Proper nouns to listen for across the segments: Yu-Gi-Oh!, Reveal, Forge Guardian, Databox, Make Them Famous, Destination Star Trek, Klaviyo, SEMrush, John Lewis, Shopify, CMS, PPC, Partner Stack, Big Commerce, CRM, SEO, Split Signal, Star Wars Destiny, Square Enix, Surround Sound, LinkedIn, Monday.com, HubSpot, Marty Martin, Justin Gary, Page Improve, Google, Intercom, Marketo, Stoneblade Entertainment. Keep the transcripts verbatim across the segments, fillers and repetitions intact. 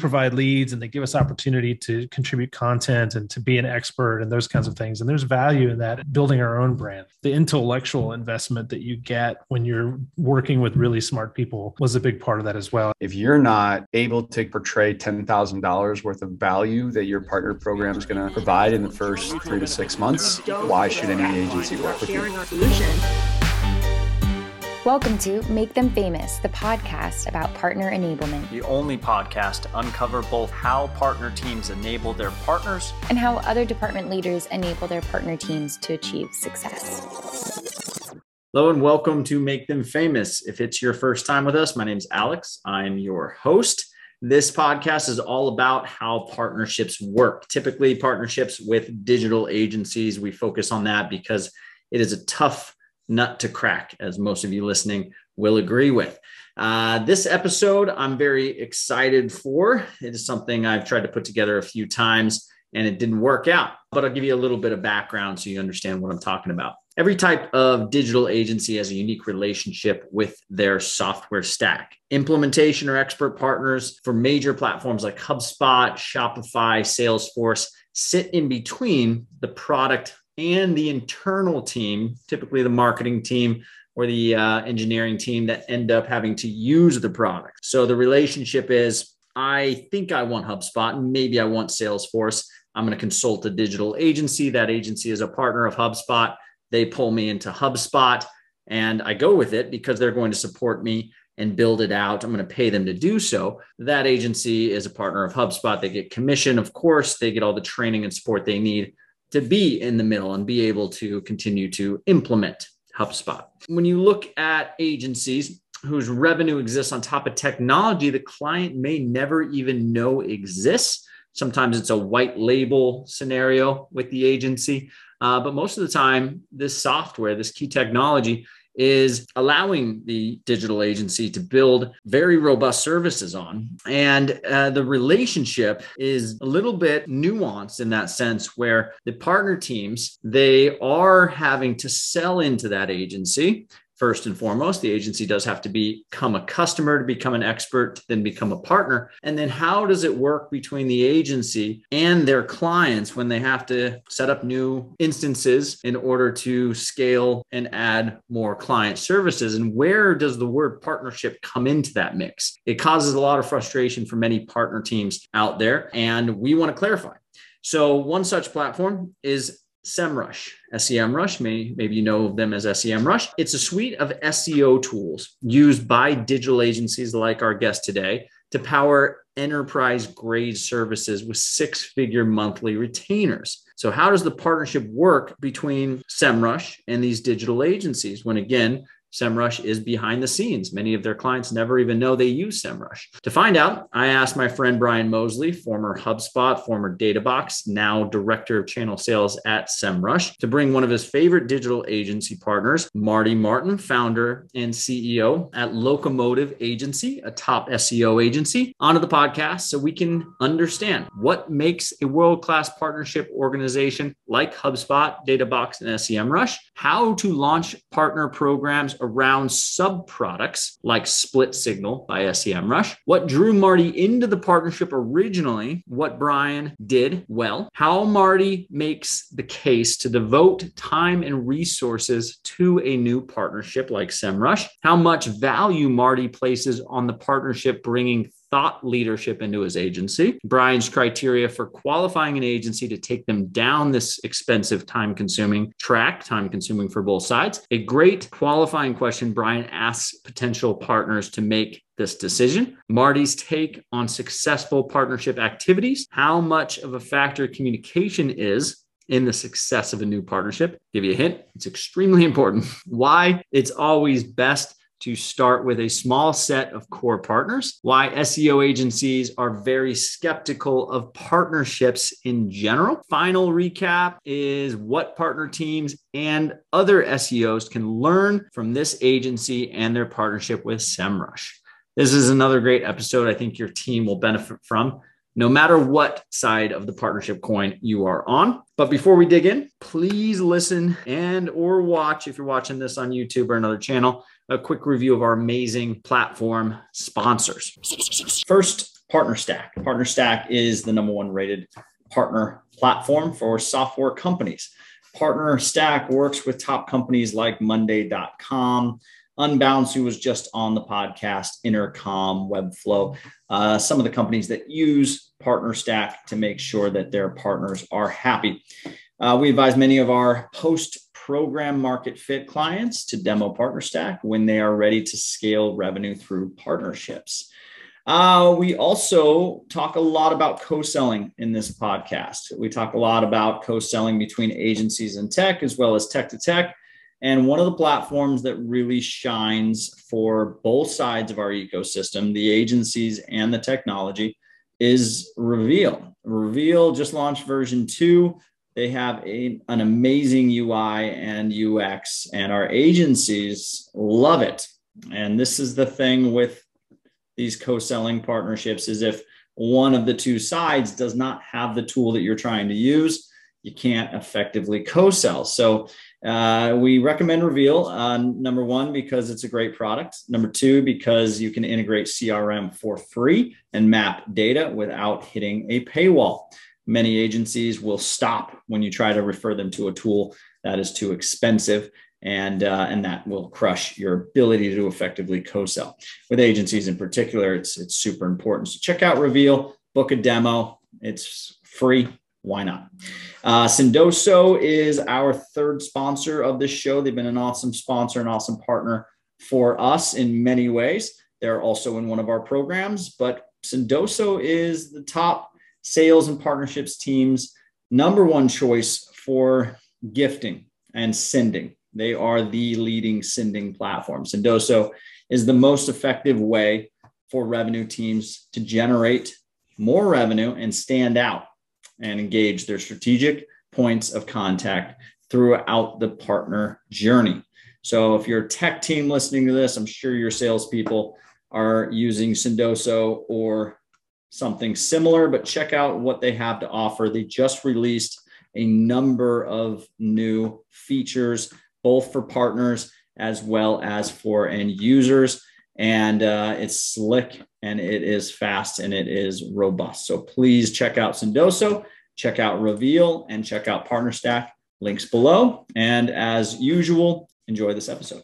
provide leads and they give us opportunity to contribute content and to be an expert and those kinds of things. And there's value in that, building our own brand. The intellectual investment that you get when you're working with really smart people was a big part of that as well. If you're not able to portray ten thousand dollars worth of value that your partner program is going to provide in the first three to six months, why should any agency work with you? Welcome to Make Them Famous, the podcast about partner enablement. The only podcast to uncover both how partner teams enable their partners and how other department leaders enable their partner teams to achieve success. Hello and welcome to Make Them Famous. If it's your first time with us, my name's Alex. I'm your host. This podcast is all about how partnerships work. Typically, partnerships with digital agencies. We focus on that because it is a tough nut to crack, as most of you listening will agree with. Uh, this episode I'm very excited for. It is something I've tried to put together a few times and it didn't work out, but I'll give you a little bit of background so you understand what I'm talking about. Every type of digital agency has a unique relationship with their software stack. Implementation or expert partners for major platforms like HubSpot, Shopify, Salesforce sit in between the product and the internal team, typically the marketing team or the uh, engineering team that end up having to use the product. So the relationship is, I think I want HubSpot and maybe I want Salesforce. I'm going to consult a digital agency. That agency is a partner of HubSpot. They pull me into HubSpot and I go with it because they're going to support me and build it out. I'm going to pay them to do so. That agency is a partner of HubSpot. They get commission. Of course, they get all the training and support they need to be in the middle and be able to continue to implement HubSpot. When you look at agencies whose revenue exists on top of technology, the client may never even know exists. Sometimes it's a white label scenario with the agency, uh, but most of the time, this software, this key technology is allowing the digital agency to build very robust services on. And uh, the relationship is a little bit nuanced in that sense where the partner teams, they are having to sell into that agency. First and foremost, the agency does have to become a customer to become an expert, to then become a partner. And then how does it work between the agency and their clients when they have to set up new instances in order to scale and add more client services? And where does the word partnership come into that mix? It causes a lot of frustration for many partner teams out there, and we want to clarify. So one such platform is SEMrush, SEMrush, may, maybe you know them as SEMrush. It's a suite of S E O tools used by digital agencies like our guest today to power enterprise-grade services with six-figure monthly retainers. So how does the partnership work between SEMrush and these digital agencies when, again, SEMrush is behind the scenes? Many of their clients never even know they use SEMrush. To find out, I asked my friend Brian Mosley, former HubSpot, former Databox, now Director of Channel Sales at SEMrush, to bring one of his favorite digital agency partners, Marty Martin, founder and C E O at Locomotive Agency, a top S E O agency, onto the podcast so we can understand what makes a world-class partnership organization like HubSpot, Databox, and SEMrush, how to launch partner programs around sub-products like Split Signal by SEMrush, what drew Marty into the partnership originally, what Brian did well, how Marty makes the case to devote time and resources to a new partnership like SEMrush, how much value Marty places on the partnership bringing thought leadership into his agency, Brian's criteria for qualifying an agency to take them down this expensive, time-consuming track, time-consuming for both sides. A great qualifying question Brian asks potential partners to make this decision. Marty's take on successful partnership activities, how much of a factor communication is in the success of a new partnership. Give you a hint, it's extremely important. Why it's always best to start with a small set of core partners, why S E O agencies are very skeptical of partnerships in general. Final recap is what partner teams and other S E Os can learn from this agency and their partnership with SEMrush. This is another great episode I think your team will benefit from, no matter what side of the partnership coin you are on. But before we dig in, please listen and or watch, if you're watching this on YouTube or another channel, a quick review of our amazing platform sponsors. First Partner Stack. Partner Stack is the number one rated partner platform for software companies. Partner Stack works with top companies like Monday dot com, Unbounce, who was just on the podcast, Intercom, Webflow, uh, some of the companies that use Partner Stack to make sure that their partners are happy. Uh, we advise many of our post-program market fit clients to demo Partner Stack when they are ready to scale revenue through partnerships. Uh, we also talk a lot about co-selling in this podcast. We talk a lot about co-selling between agencies and tech, as well as tech to tech. And one of the platforms that really shines for both sides of our ecosystem, the agencies and the technology, is Reveal. Reveal just launched version two. They have a, an amazing U I and U X, and our agencies love it. And this is the thing with these co-selling partnerships is if one of the two sides does not have the tool that you're trying to use, you can't effectively co-sell. So uh, we recommend Reveal, uh, number one, because it's a great product. Number two, because you can integrate C R M for free and map data without hitting a paywall. Many agencies will stop when you try to refer them to a tool that is too expensive. And, uh, and that will crush your ability to effectively co-sell. With agencies in particular, it's, it's super important. So check out Reveal, book a demo. It's free. Why not? Uh, Sendoso is our third sponsor of this show. They've been an awesome sponsor, an awesome partner for us in many ways. They're also in one of our programs, but Sendoso is the top sales and partnerships team's number one choice for gifting and sending. They are the leading sending platform. Sendoso is the most effective way for revenue teams to generate more revenue and stand out and engage their strategic points of contact throughout the partner journey. So if you're a tech team listening to this, I'm sure your salespeople are using Sendoso or something similar, but check out what they have to offer. They just released a number of new features, both for partners as well as for end users. And uh, it's slick and it is fast and it is robust. So please check out Sendoso, check out Reveal, and check out Partner Stack. Links below. And as usual, enjoy this episode.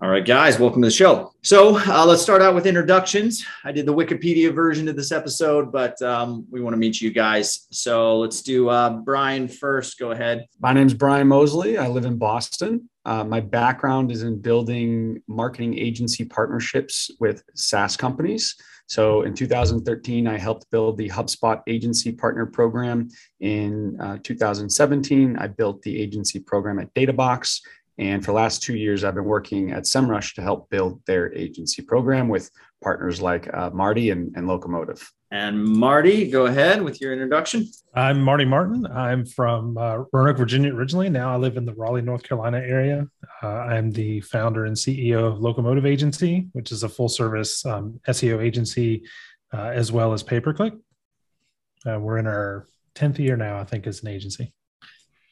All right, guys, welcome to the show. So uh, let's start out with introductions. I did the Wikipedia version of this episode, but um, we want to meet you guys. So let's do uh, Brian first. Go ahead. My name's Brian Mosley. I live in Boston. Uh, my background is in building marketing agency partnerships with SaaS companies. So in two thousand thirteen, I helped build the HubSpot agency partner program. In uh, two thousand seventeen, I built the agency program at Databox. And for the last two years, I've been working at SEMrush to help build their agency program with partners like uh, Marty and, and Locomotive. And Marty, go ahead with your introduction. I'm Marty Martin. I'm from uh, Roanoke, Virginia originally. Now I live in the Raleigh, North Carolina area. Uh, I'm the founder and C E O of Locomotive Agency, which is a full-service um, S E O agency uh, as well as pay-per-click. Uh, we're in our tenth year now, I think, as an agency.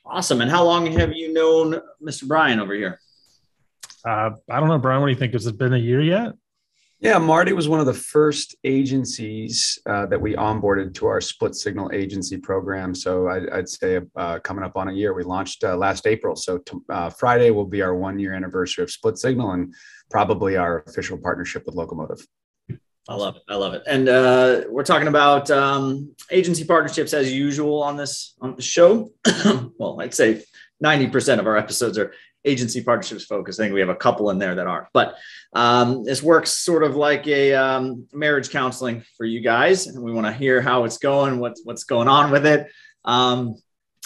Awesome. And how long have you known Mister Brian over here? Uh, I don't know, Brian, what do you think? Has it been a year yet? Yeah, Marty was one of the first agencies uh, that we onboarded to our Split Signal agency program. So I, I'd say uh, coming up on a year. We launched uh, last April. So t- uh, Friday will be our one year anniversary of Split Signal and probably our official partnership with Locomotive. I love it. I love it. And uh, we're talking about um, agency partnerships as usual on this on the show. Well, I'd say ninety percent of our episodes are agency partnerships focused. I think we have a couple in there that aren't. But um, this works sort of like a um, marriage counseling for you guys. And we want to hear how it's going, what's, what's going on with it. Um,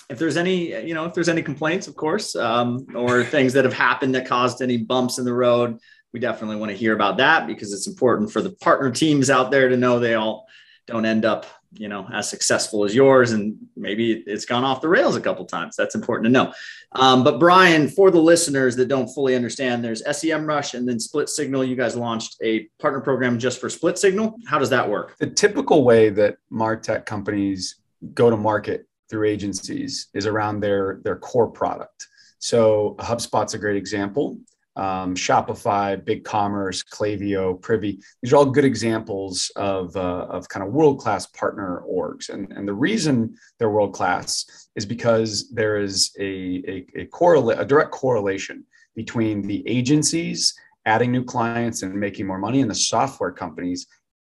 if there's any, you know, if there's any complaints, of course, um, or things that have happened that caused any bumps in the road, we definitely want to hear about that because it's important for the partner teams out there to know they all don't end up, you know, as successful as yours. And maybe it's gone off the rails a couple of times. That's important to know. Um, but Brian, for the listeners that don't fully understand, there's SEMrush and then Split Signal. You guys launched a partner program just for Split Signal. How does that work? The typical way that MarTech companies go to market through agencies is around their, their core product. So HubSpot's a great example. um, Shopify, Big Commerce, Klaviyo, Privy. These are all good examples of, uh, of kind of world-class partner orgs. And, and the reason they're world-class is because there is a, a, a, correla- a direct correlation between the agencies adding new clients and making more money and the software companies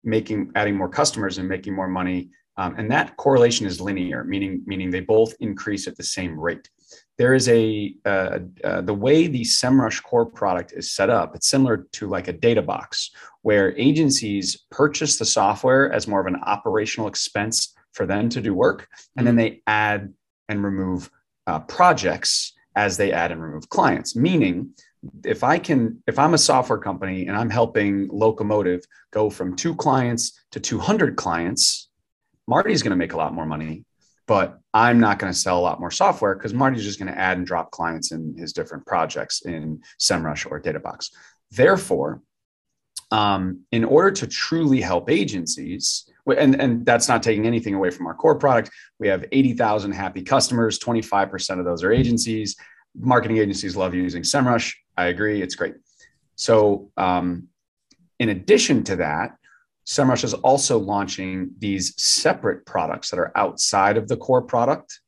making adding more customers and making more money. Um, and that correlation is linear, meaning meaning they both increase at the same rate. There is a, uh, uh, the way the SEMrush core product is set up, it's similar to like a Databox, where agencies purchase the software as more of an operational expense for them to do work. And then they add and remove uh, projects as they add and remove clients, meaning if I can, if I'm a software company and I'm helping Locomotive go from two clients to two hundred clients, Marty's going to make a lot more money, but I'm not going to sell a lot more software because Marty's just going to add and drop clients in his different projects in SEMrush or Databox. Therefore, um, in order to truly help agencies, and, and that's not taking anything away from our core product, we have eighty thousand happy customers, twenty-five percent of those are agencies. Marketing agencies love using SEMrush. I agree. It's great. So um, in addition to that, SEMrush is also launching these separate products that are outside of the core product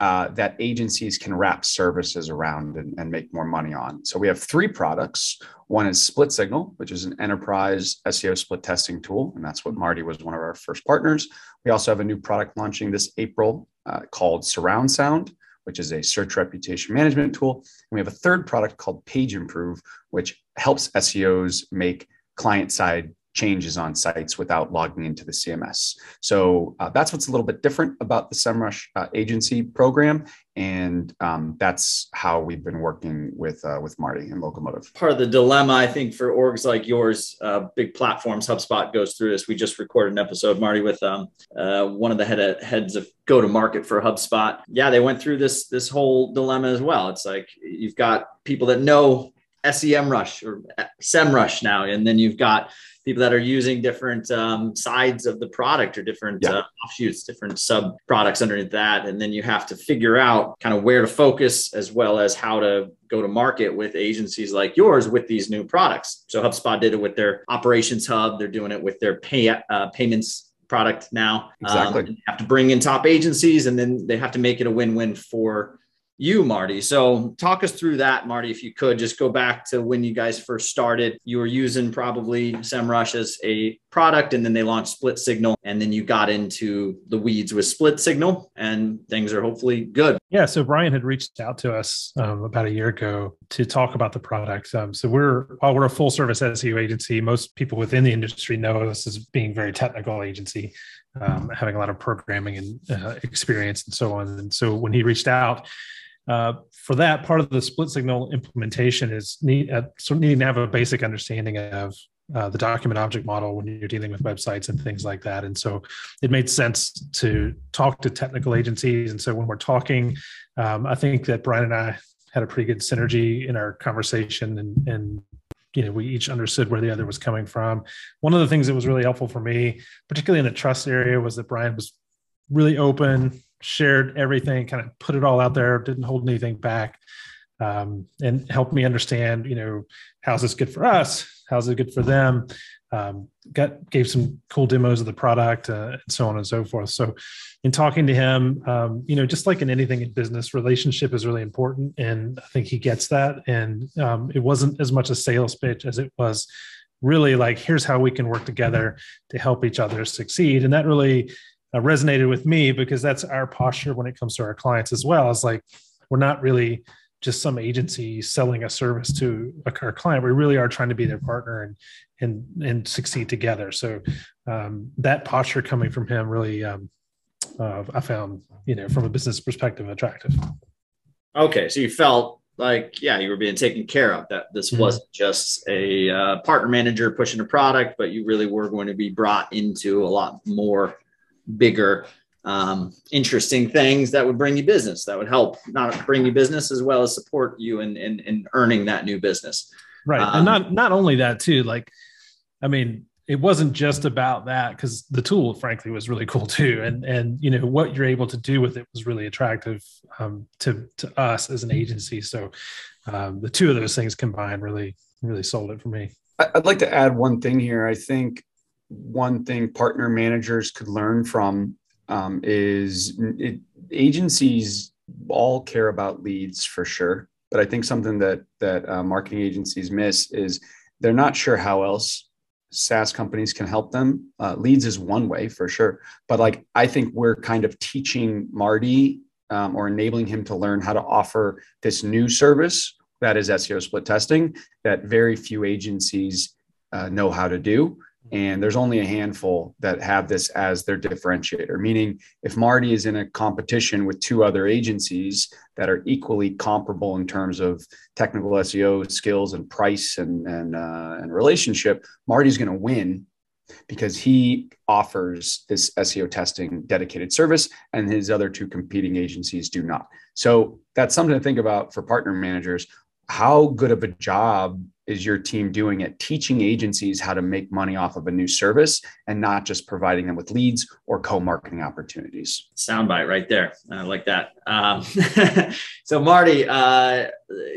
uh, that agencies can wrap services around and, and make more money on. So we have three products. One is Split Signal, which is an enterprise S E O split testing tool. And that's what Marty was one of our first partners. We also have a new product launching this April uh, called Surround Sound, which is a search reputation management tool. And we have a third product called Page Improve, which helps S E Os make client-side changes on sites without logging into the C M S. So uh, that's what's a little bit different about the SEMrush uh, agency program. And um, that's how we've been working with uh, with Marty and Locomotive. Part of the dilemma, I think, for orgs like yours, uh, big platforms, HubSpot goes through this. We just recorded an episode, Marty, with um, uh, one of the head of, heads of go-to-market for HubSpot. Yeah, they went through this, this whole dilemma as well. It's like you've got people that know SEMrush or SEMrush now, and then you've got people that are using different um, sides of the product or different yeah. uh, offshoots, different sub products underneath that. And then you have to figure out kind of where to focus as well as how to go to market with agencies like yours with these new products. So HubSpot did it with their operations hub. They're doing it with their pay, uh, payments product now. Exactly. Um, and they have to bring in top agencies and then they have to make it a win-win for you, Marty. So talk us through that, Marty, if you could. Just go back to when you guys first started. You were using probably SEMrush as a product, and then they launched Split Signal, and then you got into the weeds with Split Signal, and things are hopefully good. Yeah, so Brian had reached out to us um, about a year ago to talk about the product. Um, so we're while we're a full-service S E O agency, most people within the industry know us as being a very technical agency. Um, having a lot of programming and uh, experience and so on. And so when he reached out uh, for that, part of the Split Signal implementation is need, uh, sort of needing to have a basic understanding of uh, the document object model when you're dealing with websites and things like that. And so it made sense to talk to technical agencies. And so when we're talking, um, I think that Brian and I had a pretty good synergy in our conversation and, and you know, we each understood where the other was coming from. One of the things that was really helpful for me, particularly in the trust area, was that Brian was really open, shared everything, kind of put it all out there, didn't hold anything back, um, and helped me understand, you know, how's this good for us? How's it good for them? Um, got gave some cool demos of the product uh, and so on and so forth. So in talking to him, um, you know, just like in anything in business, relationship is really important. And I think he gets that. And um, it wasn't as much a sales pitch as it was really like, here's how we can work together to help each other succeed. And that really uh, resonated with me because that's our posture when it comes to our clients as well. It's like, we're not really just some agency selling a service to our client. We really are trying to be their partner and and and succeed together. So um, that posture coming from him really, um, uh, I found, you know, from a business perspective, attractive. Okay, so you felt like, yeah, you were being taken care of, that this mm-hmm. wasn't just a uh, partner manager pushing a product, but you really were going to be brought into a lot more bigger Um, interesting things that would bring you business, that would help not bring you business as well as support you in, in, in earning that new business. Right. Um, and not, not only that too, like, I mean, it wasn't just about that, because the tool, frankly, was really cool too. And, and, you know, what you're able to do with it was really attractive um, to, to us as an agency. So um, the two of those things combined really, really sold it for me. I'd like to add one thing here. I think one thing partner managers could learn from um, is it, agencies all care about leads for sure. But I think something that, that uh, marketing agencies miss is they're not sure how else SaaS companies can help them. Uh, leads is one way for sure. But like, I think we're kind of teaching Marty um, or enabling him to learn how to offer this new service that is S E O split testing that very few agencies uh, know how to do. And there's only a handful that have this as their differentiator, meaning if Marty is in a competition with two other agencies that are equally comparable in terms of technical S E O skills and price and, and, uh, and relationship, Marty's going to win because he offers this S E O testing dedicated service and his other two competing agencies do not. So that's something to think about for partner managers. How good of a job is your team doing at teaching agencies how to make money off of a new service and not just providing them with leads or co-marketing opportunities? Soundbite right there. I like that. Um, so Marty, uh,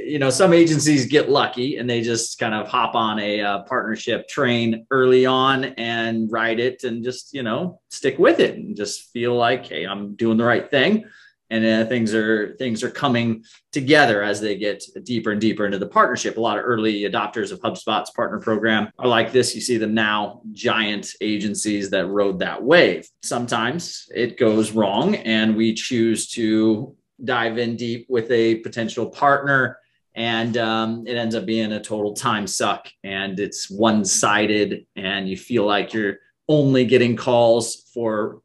you know, some agencies get lucky and they just kind of hop on a uh, partnership train early on and ride it and just, you know, stick with it and just feel like, hey, I'm doing the right thing. And uh, things are things are coming together as they get deeper and deeper into the partnership. A lot of early adopters of HubSpot's partner program are like this. You see them now, giant agencies that rode that wave. Sometimes it goes wrong and we choose to dive in deep with a potential partner and um, it ends up being a total time suck and it's one-sided and you feel like you're only getting calls for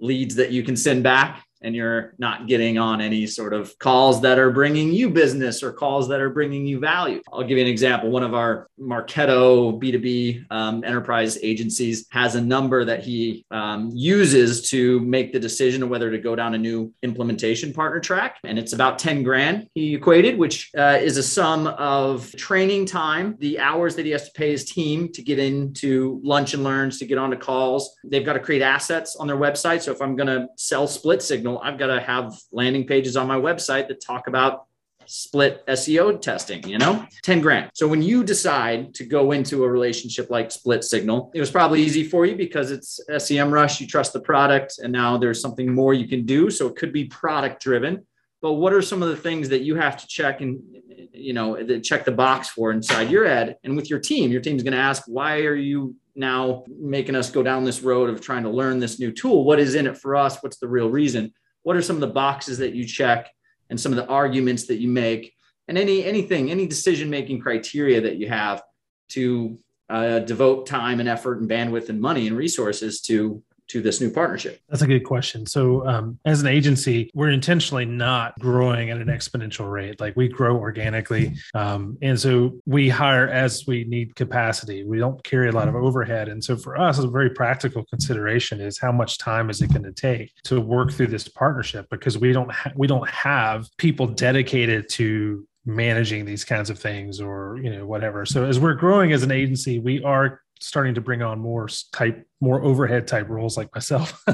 leads that you can send back. And you're not getting on any sort of calls that are bringing you business or calls that are bringing you value. I'll give you an example. One of our Marketo B two B um, enterprise agencies has a number that he um, uses to make the decision of whether to go down a new implementation partner track. And it's about ten grand he equated, which uh, is a sum of training time, the hours that he has to pay his team to get into lunch and learns, to get onto calls. They've got to create assets on their website. So if I'm going to sell Split Signal, I've got to have landing pages on my website that talk about split S E O testing, you know, ten grand. So when you decide to go into a relationship like Split Signal, it was probably easy for you because it's SEMrush, you trust the product, and now there's something more you can do. So it could be product driven, but what are some of the things that you have to check and, you know, check the box for inside your head and with your team? Your team's going to ask, why are you now making us go down this road of trying to learn this new tool? What is in it for us? What's the real reason? What are some of the boxes that you check and some of the arguments that you make and any, anything, any decision-making criteria that you have to uh, devote time and effort and bandwidth and money and resources to to this new partnership? That's a good question. So um, as an agency, we're intentionally not growing at an exponential rate. Like, we grow organically. Um, and so we hire as we need capacity. We don't carry a lot of overhead. And so for us, a very practical consideration is how much time is it going to take to work through this partnership? Because we don't, ha- we don't have people dedicated to managing these kinds of things or, you know, whatever. So as we're growing as an agency, we are starting to bring on more type, more overhead type roles like myself,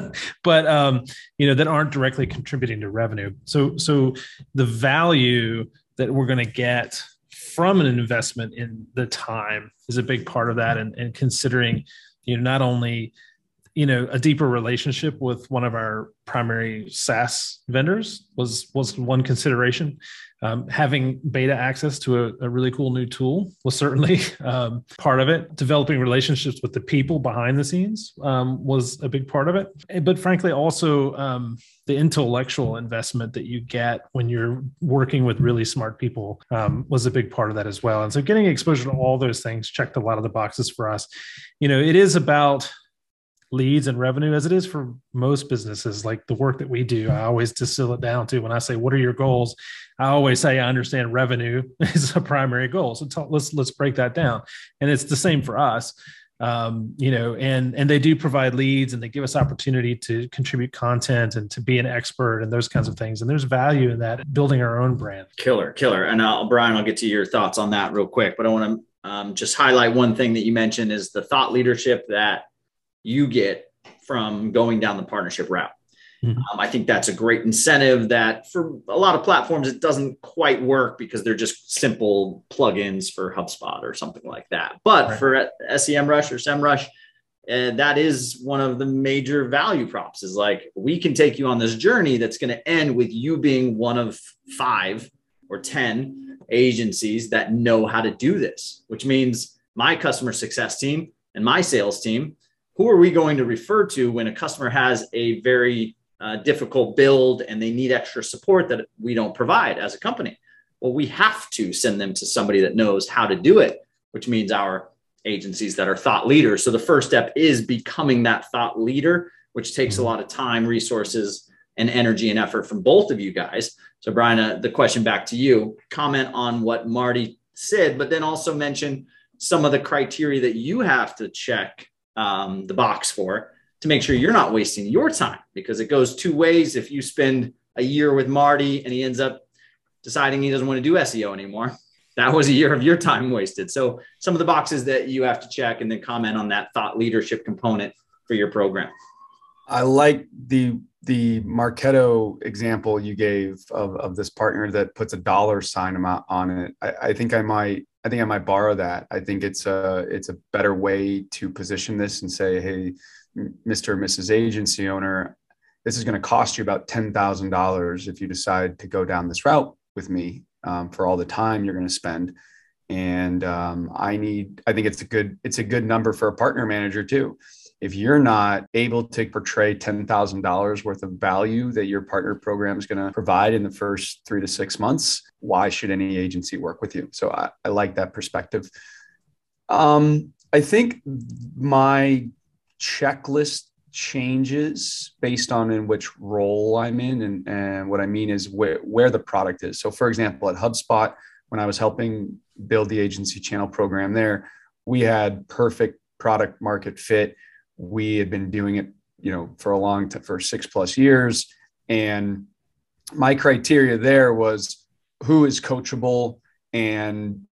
but, um, you know, that aren't directly contributing to revenue. So, so the value that we're going to get from an investment in the time is a big part of that. And, and considering, you know, not only, you know, a deeper relationship with one of our primary SaaS vendors was, was one consideration. Um, having beta access to a, a really cool new tool was certainly um, part of it. Developing relationships with the people behind the scenes um, was a big part of it. But frankly, also um, the intellectual investment that you get when you're working with really smart people um, was a big part of that as well. And so getting exposure to all those things checked a lot of the boxes for us. You know, it is about leads and revenue as it is for most businesses. Like the work that we do, I always distill it down to, when I say, what are your goals? I always say, I understand revenue is a primary goal. So t- let's, let's break that down. And it's the same for us. Um, you know, and, and they do provide leads and they give us opportunity to contribute content and to be an expert and those kinds of things. And there's value in that, building our own brand. Killer, killer. And I'll, Brian, I'll get to your thoughts on that real quick, but I want to um, just highlight one thing that you mentioned is the thought leadership that you get from going down the partnership route. Mm-hmm. Um, I think that's a great incentive that for a lot of platforms, it doesn't quite work because they're just simple plugins for HubSpot or something like that. But right. for SEMrush or SEMrush, uh, that is one of the major value props is like, we can take you on this journey that's going to end with you being one of five or ten agencies that know how to do this, which means my customer success team and my sales team, who are we going to refer to when a customer has a very uh, difficult build and they need extra support that we don't provide as a company? Well, we have to send them to somebody that knows how to do it, which means our agencies that are thought leaders. So the first step is becoming that thought leader, which takes a lot of time, resources, and energy and effort from both of you guys. So Brian, uh, the question back to you, comment on what Marty said, but then also mention some of the criteria that you have to check um, the box for to make sure you're not wasting your time, because it goes two ways. If you spend a year with Marty and he ends up deciding he doesn't want to do S E O anymore, that was a year of your time wasted. So some of the boxes that you have to check, and then comment on that thought leadership component for your program. I like the the Marketo example you gave of, of this partner that puts a dollar sign amount on it. I, I think I might I think I might borrow that. I think it's a it's a better way to position this and say, hey, Mister or Missus Agency Owner, this is going to cost you about ten thousand dollars if you decide to go down this route with me um, for all the time you're going to spend. And um, I need I think it's a good it's a good number for a partner manager too. If you're not able to portray ten thousand dollars worth of value that your partner program is going to provide in the first three to six months, why should any agency work with you? So I, I like that perspective. Um, I think my checklist changes based on in which role I'm in. And, and what I mean is where, where the product is. So for example, at HubSpot, when I was helping build the agency channel program there, we had perfect product market fit. We had been doing it, you know, for a long time, for six plus years. And my criteria there was who is coachable and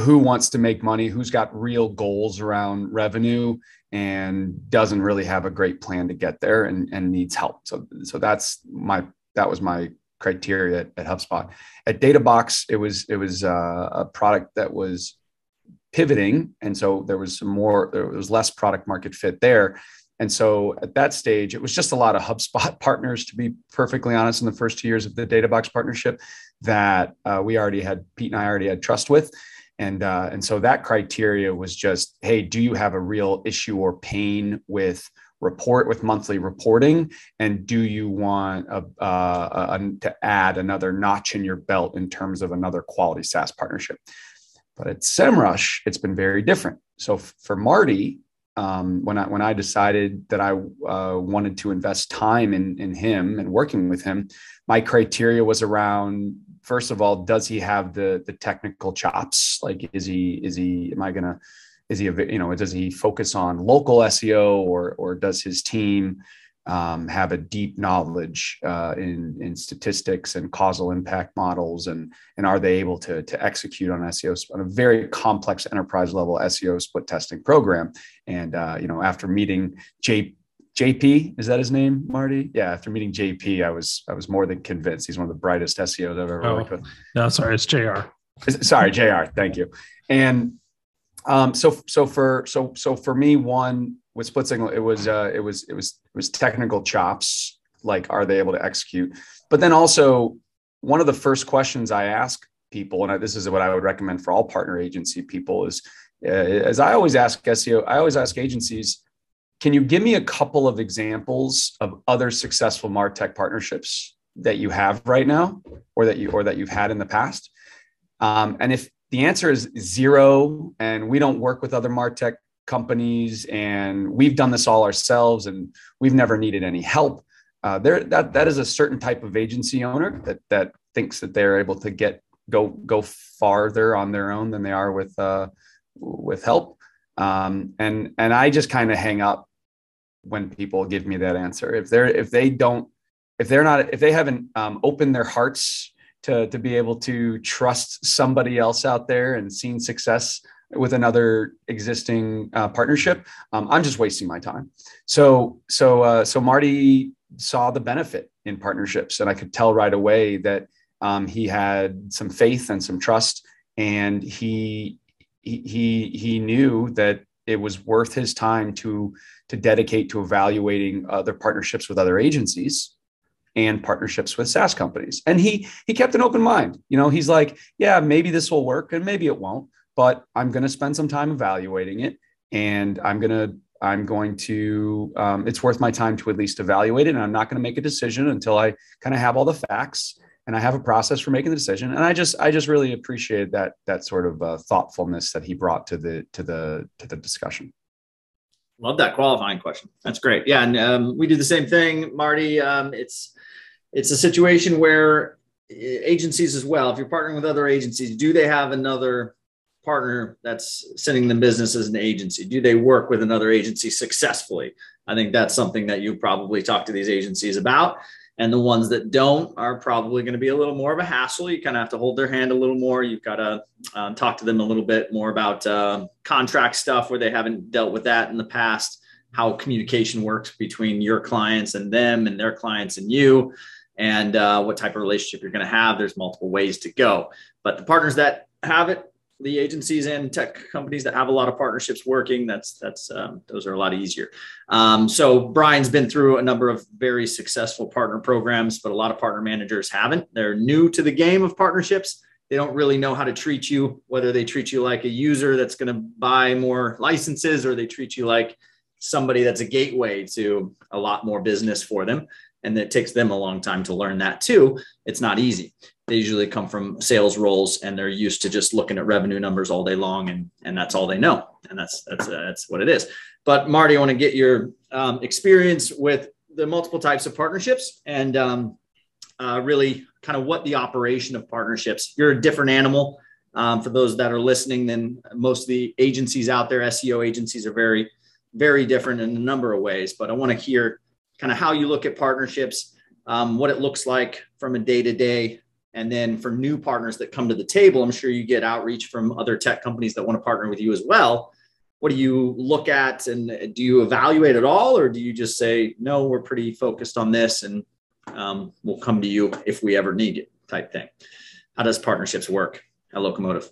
who wants to make money, who's got real goals around revenue and doesn't really have a great plan to get there and, and needs help. So, so that's my, that was my criteria at, at HubSpot. At Databox, it was, it was uh, a product that was pivoting. And so there was some more, there was less product market fit there. And so at that stage, it was just a lot of HubSpot partners, to be perfectly honest, in the first two years of the Databox partnership that uh, we already had, Pete and I already had trust with. And, uh, and so that criteria was just, hey, do you have a real issue or pain with report, with monthly reporting? And do you want a, uh, a, to add another notch in your belt in terms of another quality SaaS partnership? But at SEMrush, it's been very different. So f- for Marty, um, when I when I decided that I uh, wanted to invest time in, in him and working with him, my criteria was around, first of all, does he have the the technical chops? Like, is he is he am I gonna is he you know does he focus on local S E O or or does his team um, have a deep knowledge uh, in, in statistics and causal impact models, and, and are they able to, to execute on S E O, on a very complex enterprise level S E O split testing program? And, uh, you know, after meeting J, JP, is that his name, Marty? Yeah. After meeting J P, I was, I was more than convinced he's one of the brightest S E Os I've ever oh, worked with. No, sorry. It's J R. Sorry, J R. Thank you. And, um, so, so for, so, so for me, one, with Split Signal, it was uh, it was it was it was technical chops. Like, are they able to execute? But then also, one of the first questions I ask people, and I, this is what I would recommend for all partner agency people, is uh, as I always ask S E O, I always ask agencies, can you give me a couple of examples of other successful MarTech partnerships that you have right now, or that you or that you've had in the past? Um, and if the answer is zero, and we don't work with other MarTech companies and we've done this all ourselves and we've never needed any help, uh, there that that is a certain type of agency owner that that thinks that they're able to get go go farther on their own than they are with uh with help, um and and I just kind of hang up when people give me that answer. If they're if they don't if they're not if they haven't um opened their hearts to to be able to trust somebody else out there and seen success with another existing uh, partnership, um, I'm just wasting my time. So, so, uh, so Marty saw the benefit in partnerships, and I could tell right away that um, he had some faith and some trust, and he he he knew that it was worth his time to to dedicate to evaluating other partnerships with other agencies and partnerships with SaaS companies. And he he kept an open mind. You know, he's like, yeah, maybe this will work, and maybe it won't, but I'm going to spend some time evaluating it, and I'm going to, I'm going to, um, it's worth my time to at least evaluate it. And I'm not going to make a decision until I kind of have all the facts and I have a process for making the decision. And I just, I just really appreciated that, that sort of uh, thoughtfulness that he brought to the, to the, to the discussion. Love that qualifying question. That's great. Yeah. And um, we do the same thing, Marty. Um, it's, it's a situation where agencies as well, if you're partnering with other agencies, do they have another partner that's sending them business as an agency? Do they work with another agency successfully? I think that's something that you probably talk to these agencies about. And the ones that don't are probably going to be a little more of a hassle. You kind of have to hold their hand a little more. You've got to um, talk to them a little bit more about uh, contract stuff where they haven't dealt with that in the past, how communication works between your clients and them and their clients and you, and uh, what type of relationship you're going to have. There's multiple ways to go. But the partners that have it, the agencies and tech companies that have a lot of partnerships working, that's, that's, um, those are a lot easier. Um, so Brian's been through a number of very successful partner programs, but a lot of partner managers haven't. They're new to the game of partnerships. They don't really know how to treat you, whether they treat you like a user that's going to buy more licenses, or they treat you like somebody that's a gateway to a lot more business for them. And it takes them a long time to learn that too. It's not easy. They usually come from sales roles and they're used to just looking at revenue numbers all day long. And, and that's all they know. And that's, that's, uh, that's what it is. But Marty, I want to get your um, experience with the multiple types of partnerships and um, uh, really kind of what the operation of partnerships. You're a different animal um, for those that are listening than most of the agencies out there. S E O agencies are very, very different in a number of ways, but I want to hear kind of how you look at partnerships, um, what it looks like from a day-to-day. And then for new partners that come to the table, I'm sure you get outreach from other tech companies that want to partner with you as well. What do you look at, and do you evaluate at all? Or do you just say, no, we're pretty focused on this and um, we'll come to you if we ever need it type thing? How does partnerships work at Locomotive?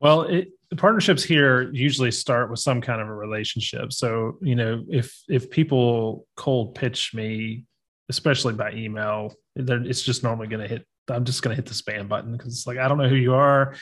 Well, it, the partnerships here usually start with some kind of a relationship. So, you know, if if people cold pitch me, especially by email, it's just normally going to hit, I'm just going to hit the spam button because it's like, I don't know who you are.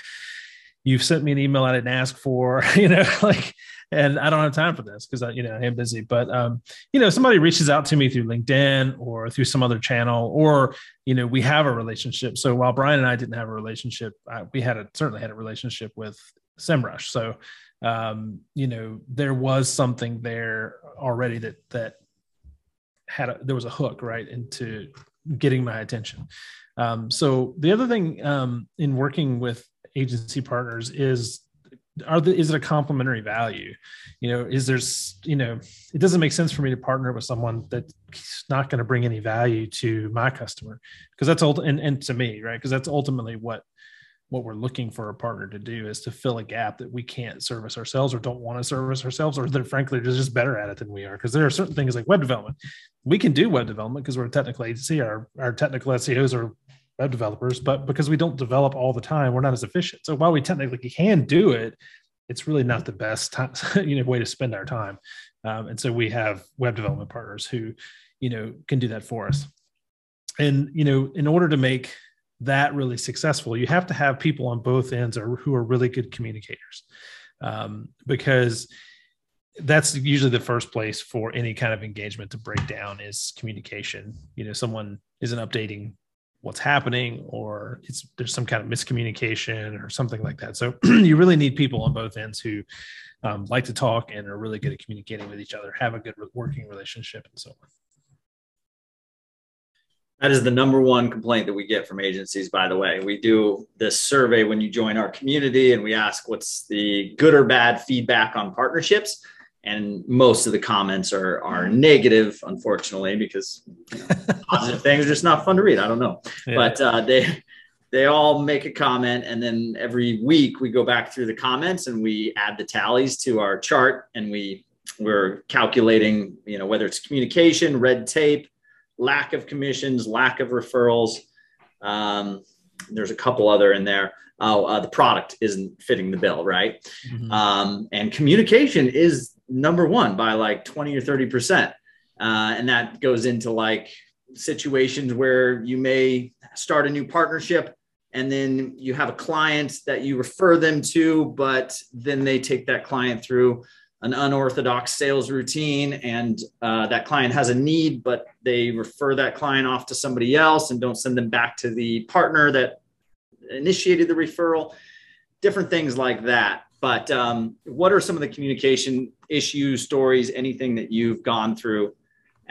You've sent me an email I didn't ask for, you know, like, and I don't have time for this because I, you know, I am busy. But, um, you know, somebody reaches out to me through LinkedIn or through some other channel, or, you know, we have a relationship. So while Brian and I didn't have a relationship, I, we had a, certainly had a relationship with SEMrush. So, um, you know, there was something there already that, that, had a, there was a hook right into getting my attention. Um, so the other thing um, in working with agency partners is, are the, is it a complementary value? You know, is there's, you know, it doesn't make sense for me to partner with someone that's not going to bring any value to my customer, because that's all, and, and to me, right? Because that's ultimately what, what we're looking for a partner to do, is to fill a gap that we can't service ourselves, or don't want to service ourselves, or they're frankly just better at it than we are. Because there are certain things like web development. We can do web development because we're a technical agency. Our, our technical S E Os are web developers, but because we don't develop all the time, we're not as efficient. So while we technically can do it, it's really not the best time, you know, way to spend our time. Um, and so we have web development partners who, you know, can do that for us. And, you know, in order to make that really successful, you have to have people on both ends or who are really good communicators, um, because that's usually the first place for any kind of engagement to break down, is communication. You know, someone isn't updating what's happening, or it's, there's some kind of miscommunication or something like that. So you really need people on both ends who um, like to talk and are really good at communicating with each other, have a good working relationship, and so on. That is the number one complaint that we get from agencies, by the way. We do this survey when you join our community, and we ask what's the good or bad feedback on partnerships. And most of the comments are, are negative, unfortunately, because you know, positive things are just not fun to read. I don't know. Yeah. But uh, they they all make a comment. And then every week we go back through the comments and we add the tallies to our chart, and we we're calculating, you know, whether it's communication, red tape, lack of commissions, lack of referrals. Um, there's a couple other in there. Oh, uh, the product isn't fitting the bill, right? Mm-hmm. Um, and communication is number one by like twenty or thirty percent. Uh, and that goes into like situations where you may start a new partnership and then you have a client that you refer them to, but then they take that client through an unorthodox sales routine, and uh, that client has a need, but they refer that client off to somebody else and don't send them back to the partner that initiated the referral, different things like that. But um, what are some of the communication issues, stories, anything that you've gone through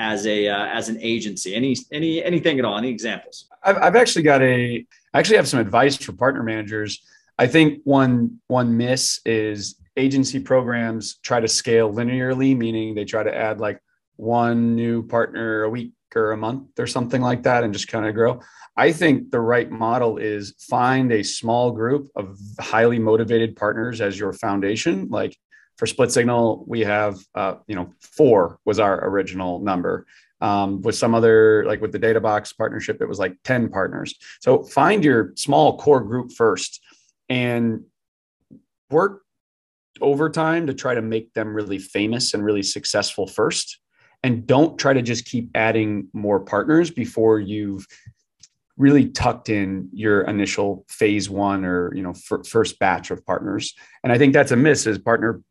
as a uh, as an agency? Any any anything at all? Any examples? I've, I've actually got a I actually have some advice for partner managers. I think one one miss is agency programs try to scale linearly, meaning they try to add like one new partner a week or a month or something like that and just kind of grow. I think the right model is find a small group of highly motivated partners as your foundation. Like for Split Signal, we have, uh, you know, four was our original number. Um, with some other, like with the Databox partnership, it was like ten partners. So find your small core group first and work over time to try to make them really famous and really successful first. And don't try to just keep adding more partners before you've really tucked in your initial phase one or, you know, f- first batch of partners. And I think that's a miss, is partner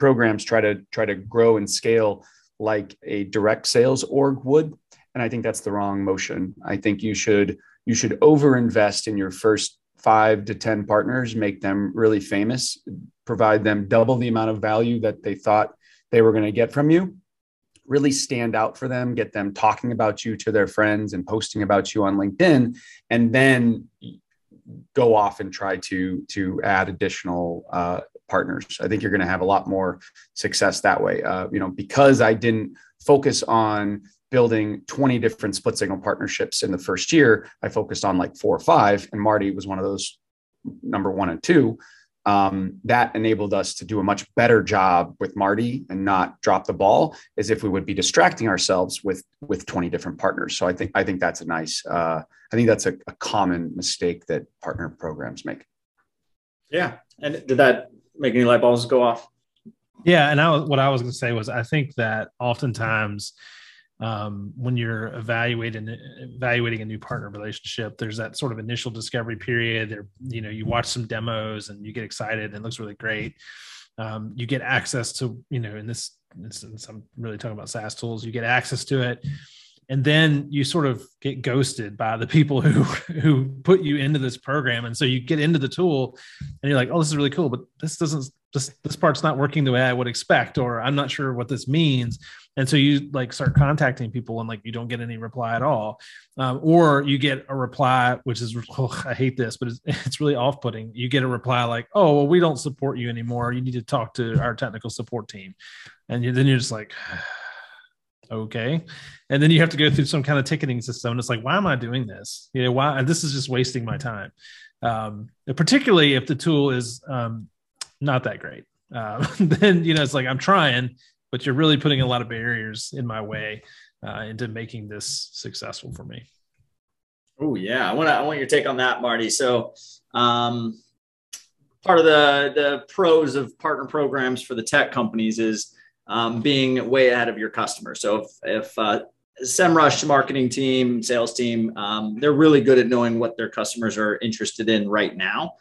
programs try to try to grow and scale like a direct sales org would. And I think that's the wrong motion. I think you should you should overinvest in your first five to ten partners, make them really famous, provide them double the amount of value that they thought they were going to get from you, really stand out for them, get them talking about you to their friends and posting about you on LinkedIn, and then go off and try to, to add additional uh, partners. I think you're going to have a lot more success that way. Uh, you know, because I didn't focus on building twenty different Split Signal partnerships in the first year, I focused on like four or five, and Marty was one of those number one and two. Um, that enabled us to do a much better job with Marty and not drop the ball as if we would be distracting ourselves with, with twenty different partners. So I think, I think that's a nice, uh, I think that's a, a common mistake that partner programs make. Yeah. And did that make any light bulbs go off? Yeah. And I was, what I was going to say was, I think that oftentimes, Um, when you're evaluating evaluating a new partner relationship, there's that sort of initial discovery period. There, you know, you watch some demos and you get excited and it looks really great. Um, you get access to, you know, in this instance, I'm really talking about SaaS tools. You get access to it, and then you sort of get ghosted by the people who who put you into this program. And so you get into the tool, and you're like, "Oh, this is really cool, but this doesn't this this part's not working the way I would expect, or I'm not sure what this means." And so you like start contacting people and like, you don't get any reply at all. Um, or you get a reply, which is, oh, I hate this, but it's, it's really off-putting. You get a reply like, oh, well, we don't support you anymore. You need to talk to our technical support team. And you, then you're just like, okay. And then you have to go through some kind of ticketing system. And it's like, why am I doing this? You know, why? This is just wasting my time. Um, particularly if the tool is um, not that great. Uh, then, you know, it's like, I'm trying, but you're really putting a lot of barriers in my way uh, into making this successful for me. Oh yeah. I want to, I want your take on that, Marty. So um, part of the, the pros of partner programs for the tech companies is um, being way ahead of your customer. So if, if uh, SEMrush marketing team, sales team, um, they're really good at knowing what their customers are interested in right now.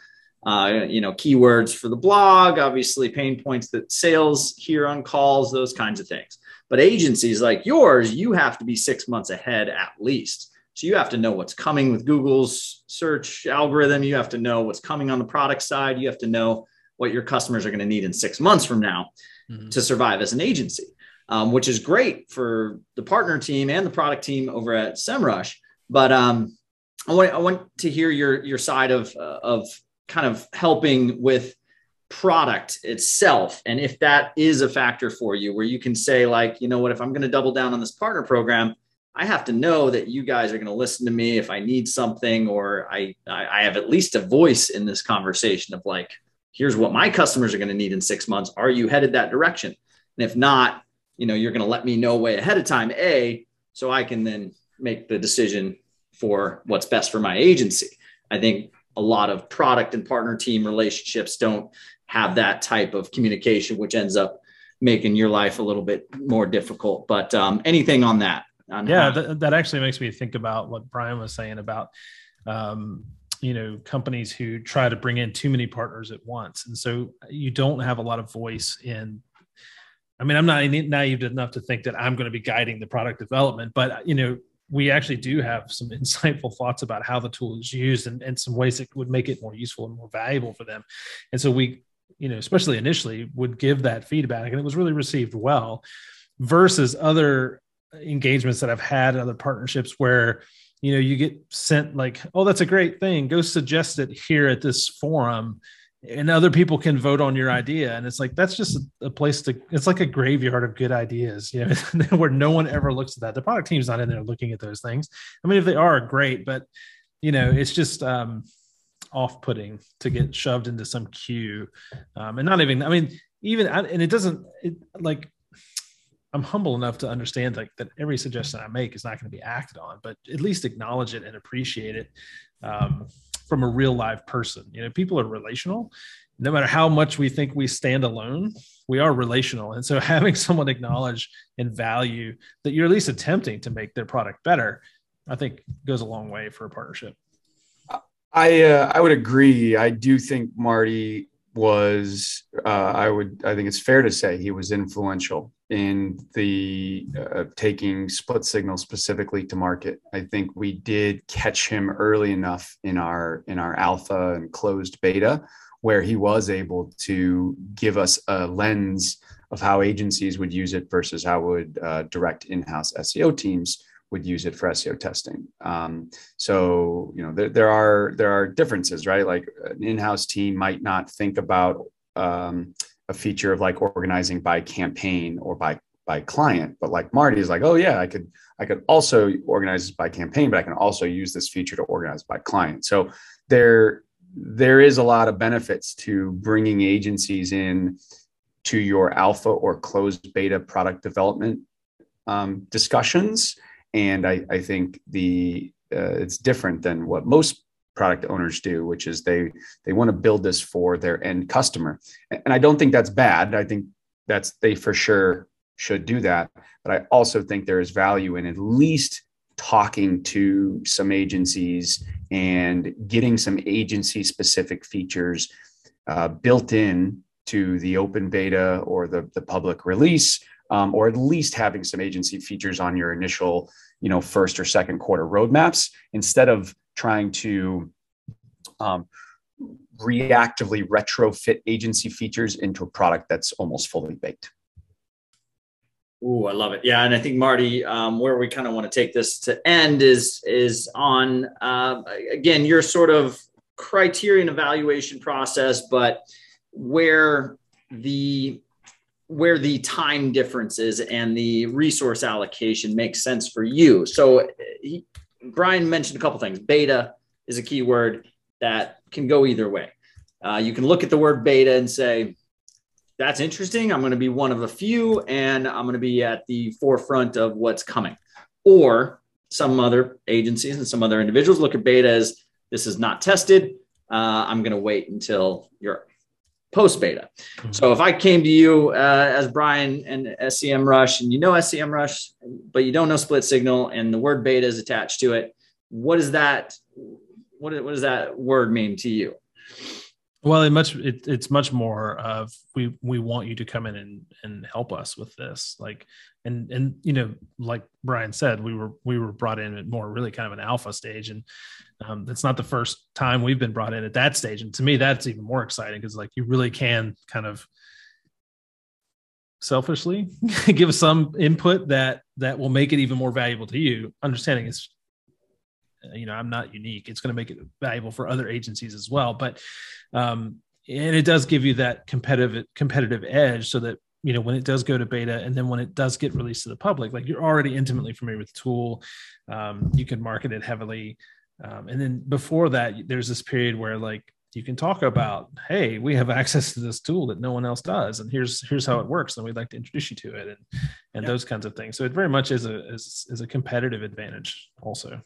Uh, you know, keywords for the blog, obviously pain points that sales hear on calls, those kinds of things. But agencies like yours, you have to be six months ahead at least. So you have to know what's coming with Google's search algorithm. You have to know what's coming on the product side. You have to know what your customers are going to need in six months from now mm-hmm. to survive as an agency, um, which is great for the partner team and the product team over at SEMrush. But um, I want I want to hear your your side of uh, of kind of helping with product itself. And if that is a factor for you, where you can say like, you know what, if I'm going to double down on this partner program, I have to know that you guys are going to listen to me if I need something, or I, I have at least a voice in this conversation of like, here's what my customers are going to need in six months. Are you headed that direction? And if not, you know, you're going to let me know way ahead of time, A, so I can then make the decision for what's best for my agency. I think a lot of product and partner team relationships don't have that type of communication, which ends up making your life a little bit more difficult. But um, anything on that? On yeah, how- that, that actually makes me think about what Brian was saying about, um, you know, companies who try to bring in too many partners at once. And so you don't have a lot of voice in. I mean, I'm not naive enough to think that I'm going to be guiding the product development, but, you know, we actually do have some insightful thoughts about how the tool is used and, and some ways that would make it more useful and more valuable for them. And so we, you know, especially initially would give that feedback, and it was really received well versus other engagements that I've had, other partnerships where, you know, you get sent like, oh, that's a great thing. Go suggest it here at this forum, and other people can vote on your idea. And it's like, that's just a place to, it's like a graveyard of good ideas, you know, where no one ever looks at that. The product team's not in there looking at those things. I mean, if they are, great, but you know, it's just um, off-putting to get shoved into some queue. Um, and not even, I mean, even, and it doesn't it, like, I'm humble enough to understand like that every suggestion I make is not going to be acted on, but at least acknowledge it and appreciate it. Um, from a real live person. You know, people are relational. No matter how much we think we stand alone, we are relational. And so having someone acknowledge and value that you're at least attempting to make their product better, I think goes a long way for a partnership. I uh, I would agree. I do think Marty was, uh, I would, I think it's fair to say he was influential in the uh, taking Split Signal specifically to market. I think we did catch him early enough in our in our alpha and closed beta, where he was able to give us a lens of how agencies would use it versus how would uh, direct in-house S E O teams would use it for S E O testing. Um, so you know there there are there are differences, right? Like an in-house team might not think about um, a feature of like organizing by campaign or by, by client, but like Marty is like, oh yeah, I could, I could also organize by campaign, but I can also use this feature to organize by client. So there, there is a lot of benefits to bringing agencies in to your alpha or closed beta product development um, discussions. And I, I think the, uh, it's different than what most product owners do, which is they they want to build this for their end customer. And I don't think that's bad. I think that's they for sure should do that. But I also think there is value in at least talking to some agencies and getting some agency specific features uh, built in to the open beta or the, the public release, um, or at least having some agency features on your initial, you know, first or second quarter roadmaps, instead of trying to um, reactively retrofit agency features into a product that's almost fully baked. Ooh, I love it. Yeah. And I think Marty, um, where we kind of want to take this to end is, is on, uh, again, your sort of criterion evaluation process, but where the, where the time differences and the resource allocation makes sense for you. So he, Brian mentioned a couple things. Beta is a keyword that can go either way. Uh, you can look at the word beta and say, that's interesting. I'm going to be one of a few, and I'm going to be at the forefront of what's coming. Or some other agencies and some other individuals look at beta as, this is not tested. Uh, I'm going to wait until you're post beta. Mm-hmm. So if I came to you uh, as Brian and SEMrush, and you know SEMrush, but you don't know Split Signal, and the word beta is attached to it, what is that? What, what does that word mean to you? Well, it much it, it's much more of we we want you to come in and, and help us with this, like and and you know, like Brian said, we were we were brought in at more really kind of an alpha stage, and um, it's not the first time we've been brought in at that stage. And to me, that's even more exciting because like you really can kind of selfishly give some input that that will make it even more valuable to you. Understanding it's, you know, I'm not unique. It's going to make it valuable for other agencies as well. But, um, and it does give you that competitive, competitive edge so that you know, when it does go to beta, and then when it does get released to the public, like you're already intimately familiar with the tool. Um, you can market it heavily. Um, and then before that, there's this period where like you can talk about, hey, we have access to this tool that no one else does. And here's, here's how it works. And we'd like to introduce you to it, and, and yeah. those kinds of things. So it very much is a, is, is a competitive advantage also.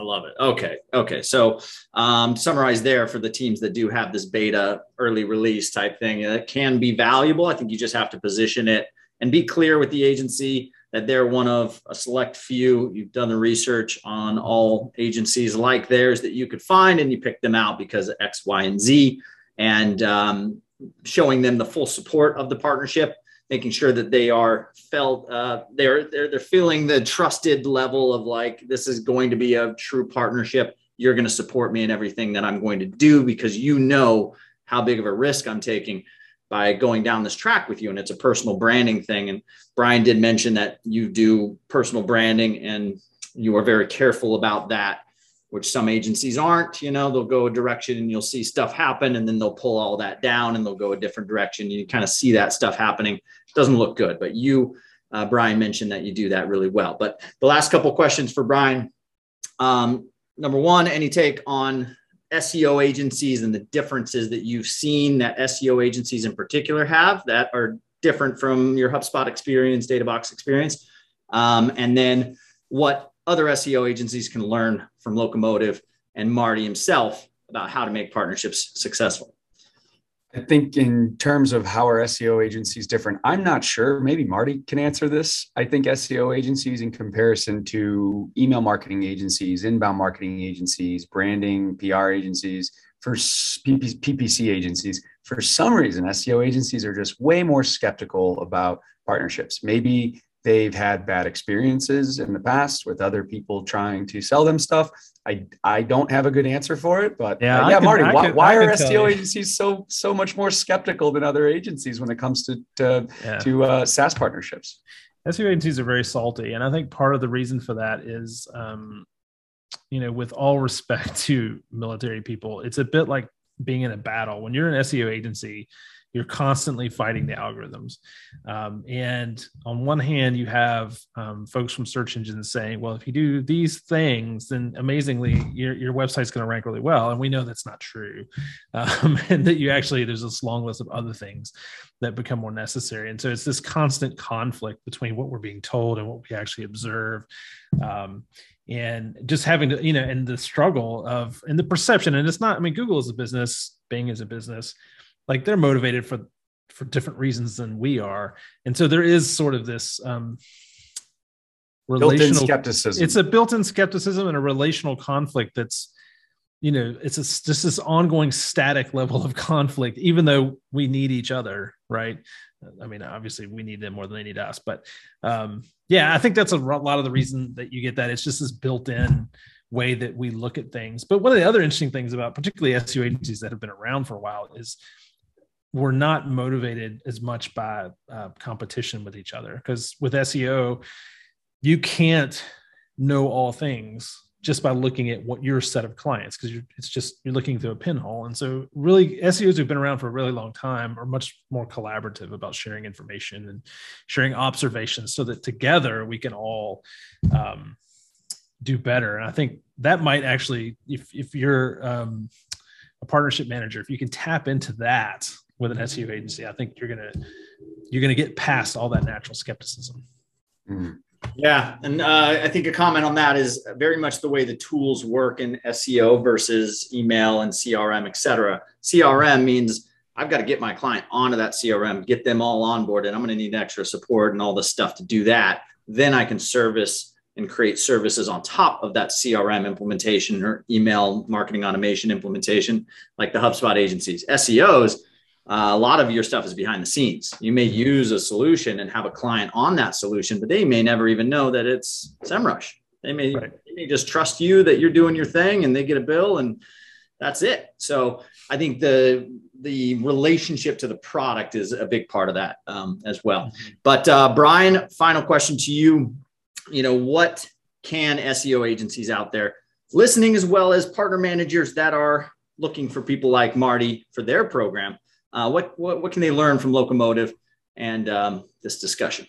I love it. Okay. Okay. So um, to summarize there, for the teams that do have this beta early release type thing, it can be valuable. I think you just have to position it and be clear with the agency that they're one of a select few. You've done the research on all agencies like theirs that you could find, and you pick them out because of X, Y, and Z, and um, showing them the full support of the partnership, making sure that they are felt, uh, they're, they're, they're feeling the trusted level of like, this is going to be a true partnership. You're going to support me in everything that I'm going to do, because you know how big of a risk I'm taking by going down this track with you. And it's a personal branding thing. And Brian did mention that you do personal branding, and you are very careful about that, which some agencies aren't. You know, they'll go a direction and you'll see stuff happen, and then they'll pull all that down and they'll go a different direction. You kind of see that stuff happening. It doesn't look good, but you, uh, Brian mentioned that you do that really well. But the last couple of questions for Brian. Um, number one, any take on S E O agencies and the differences that you've seen that S E O agencies in particular have that are different from your HubSpot experience, Databox experience? Um, and then what other S E O agencies can learn from Locomotive and Marty himself about how to make partnerships successful? I think in terms of how are S E O agencies different, I'm not sure. Maybe Marty can answer this. I think S E O agencies, in comparison to email marketing agencies, inbound marketing agencies, branding, P R agencies, for P P C agencies, for some reason, S E O agencies are just way more skeptical about partnerships. Maybe they've had bad experiences in the past with other people trying to sell them stuff. I, I don't have a good answer for it, but yeah, uh, yeah can, Marty, I why, could, why are S E O agencies so so much more skeptical than other agencies when it comes to to, yeah. to uh, SaaS partnerships? S E O agencies are very salty, and I think part of the reason for that is, um, you know, with all respect to military people, it's a bit like being in a battle. When you're an S E O agency, you're constantly fighting the algorithms. Um, and on one hand, you have um, folks from search engines saying, well, if you do these things, then amazingly, your, your website's going to rank really well. And we know that's not true. Um, and that you actually, there's this long list of other things that become more necessary. And so it's this constant conflict between what we're being told and what we actually observe. Um, and just having to, you know, and the struggle of, and the perception, and it's not, I mean, Google is a business, Bing is a business. Like they're motivated for, for different reasons than we are. And so there is sort of this um, relational built-in skepticism. It's a built-in skepticism and a relational conflict that's, you know, it's a, just this ongoing static level of conflict, even though we need each other, right? I mean, obviously we need them more than they need us, but um, yeah, I think that's a lot of the reason that you get that. It's just this built-in way that we look at things. But one of the other interesting things about particularly S E O agencies that have been around for a while is, we're not motivated as much by uh, competition with each other, because with S E O, you can't know all things just by looking at what your set of clients, because you're, it's just, you're looking through a pinhole. And so really S E Os who've been around for a really long time are much more collaborative about sharing information and sharing observations so that together we can all um, do better. And I think that might actually, if, if you're um, a partnership manager, if you can tap into that with an S E O agency, I think you're gonna you're gonna get past all that natural skepticism. Mm. Yeah, and uh, I think a comment on that is very much the way the tools work in S E O versus email and C R M, et cetera. C R M means I've got to get my client onto that C R M, get them all onboarded. I'm going to need extra support and all this stuff to do that. Then I can service and create services on top of that C R M implementation or email marketing automation implementation, like the HubSpot agencies. S E Os. Uh, a lot of your stuff is behind the scenes. You may use a solution and have a client on that solution, but they may never even know that it's SEMrush. They may, right. they may just trust you that you're doing your thing, and they get a bill and that's it. So I think the the relationship to the product is a big part of that um, as well. Mm-hmm. But uh, Brian, final question to you. You know, what can S E O agencies out there listening, as well as partner managers that are looking for people like Marty for their program, Uh, what, what what can they learn from Locomotive and um, this discussion.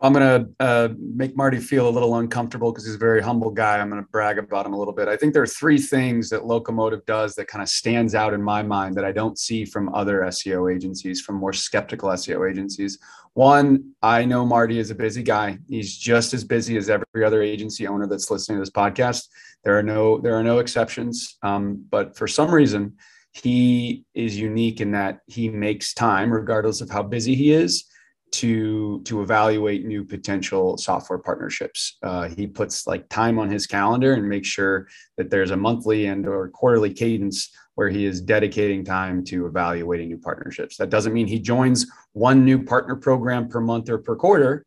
I'm going to uh, make Marty feel a little uncomfortable because he's a very humble guy. I'm going to brag about him a little bit. I think there are three things that Locomotive does that kind of stands out in my mind that I don't see from other S E O agencies, from more skeptical S E O agencies. One, I know Marty is a busy guy. He's just as busy as every other agency owner that's listening to this podcast. There are no, there are no exceptions. Um, but for some reason, he is unique in that he makes time, regardless of how busy he is, to to evaluate new potential software partnerships. Uh, he puts like time on his calendar and makes sure that there's a monthly and or quarterly cadence where he is dedicating time to evaluating new partnerships. That doesn't mean he joins one new partner program per month or per quarter,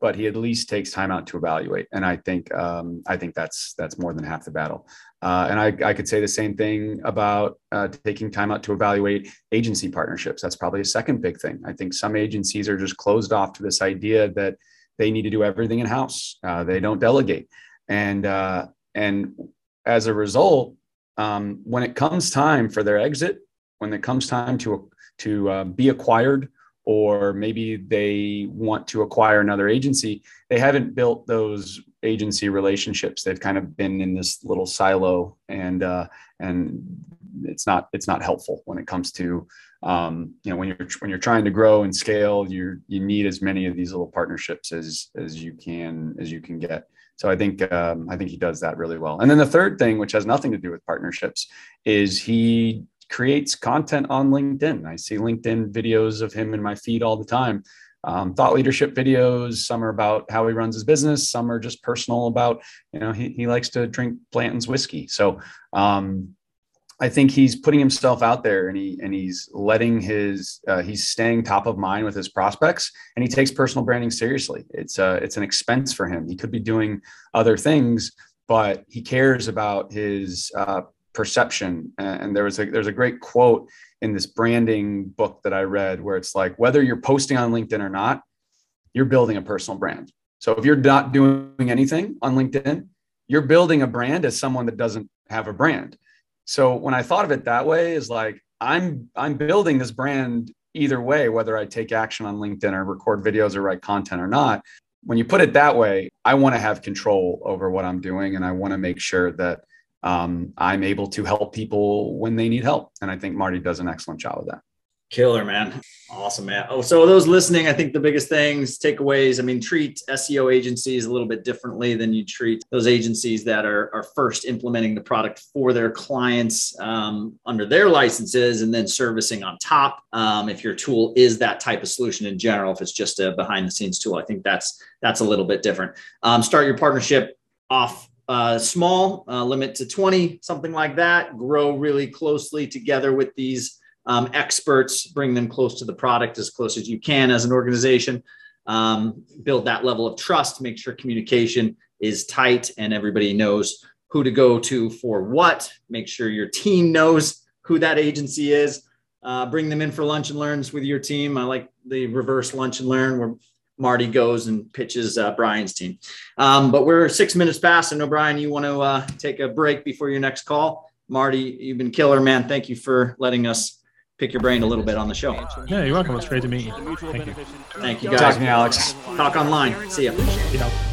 but he at least takes time out to evaluate. And I think um, I think that's that's more than half the battle. Uh, and I, I could say the same thing about uh, taking time out to evaluate agency partnerships. That's probably a second big thing. I think some agencies are just closed off to this idea that they need to do everything in-house. Uh, they don't delegate. And, uh, and as a result, um, when it comes time for their exit, when it comes time to, to uh, be acquired, or maybe they want to acquire another agency, they haven't built those agency relationships. They've kind of been in this little silo, and uh, and it's not it's not helpful when it comes to um, you know when you're when you're trying to grow and scale. You you need as many of these little partnerships as as you can as you can get. So I think um, I think he does that really well. And then the third thing, which has nothing to do with partnerships, is he creates content on LinkedIn. I see LinkedIn videos of him in my feed all the time. Um, thought leadership videos. Some are about how he runs his business. Some are just personal about, you know, he, he likes to drink Blanton's whiskey. So um, I think he's putting himself out there, and he and he's letting his uh, he's staying top of mind with his prospects, and he takes personal branding seriously. It's uh, it's an expense for him. He could be doing other things, but he cares about his uh, perception. And there was a, there's a great quote in this branding book that I read where it's like, whether you're posting on LinkedIn or not, you're building a personal brand. So if you're not doing anything on LinkedIn, you're building a brand as someone that doesn't have a brand. So when I thought of it that way, is like, I'm, I'm building this brand either way, whether I take action on LinkedIn or record videos or write content or not. When you put it that way, I want to have control over what I'm doing. And I want to make sure that Um, I'm able to help people when they need help. And I think Marty does an excellent job of that. Killer, man. Awesome, man. Oh, so those listening, I think the biggest things, takeaways, I mean, treat S E O agencies a little bit differently than you treat those agencies that are, are first implementing the product for their clients um, under their licenses and then servicing on top. Um, if your tool is that type of solution in general, if it's just a behind the scenes tool, I think that's, that's a little bit different. Um, start your partnership off Uh, small, uh, limit to twenty, something like that. Grow really closely together with these um, experts, bring them close to the product as close as you can as an organization. Um, build that level of trust, make sure communication is tight and everybody knows who to go to for what. Make sure your team knows who that agency is. Uh, bring them in for lunch and learns with your team. I like the reverse lunch and learn where Marty goes and pitches uh, Brian's team. Um, but we're six minutes past. I know, Brian, you want to uh, take a break before your next call. Marty, you've been killer, man. Thank you for letting us pick your brain a little bit on the show. Yeah, you're welcome. It's great to meet you. Thank you. Thank you, guys. Talk to you, Alex. Talk online. See you.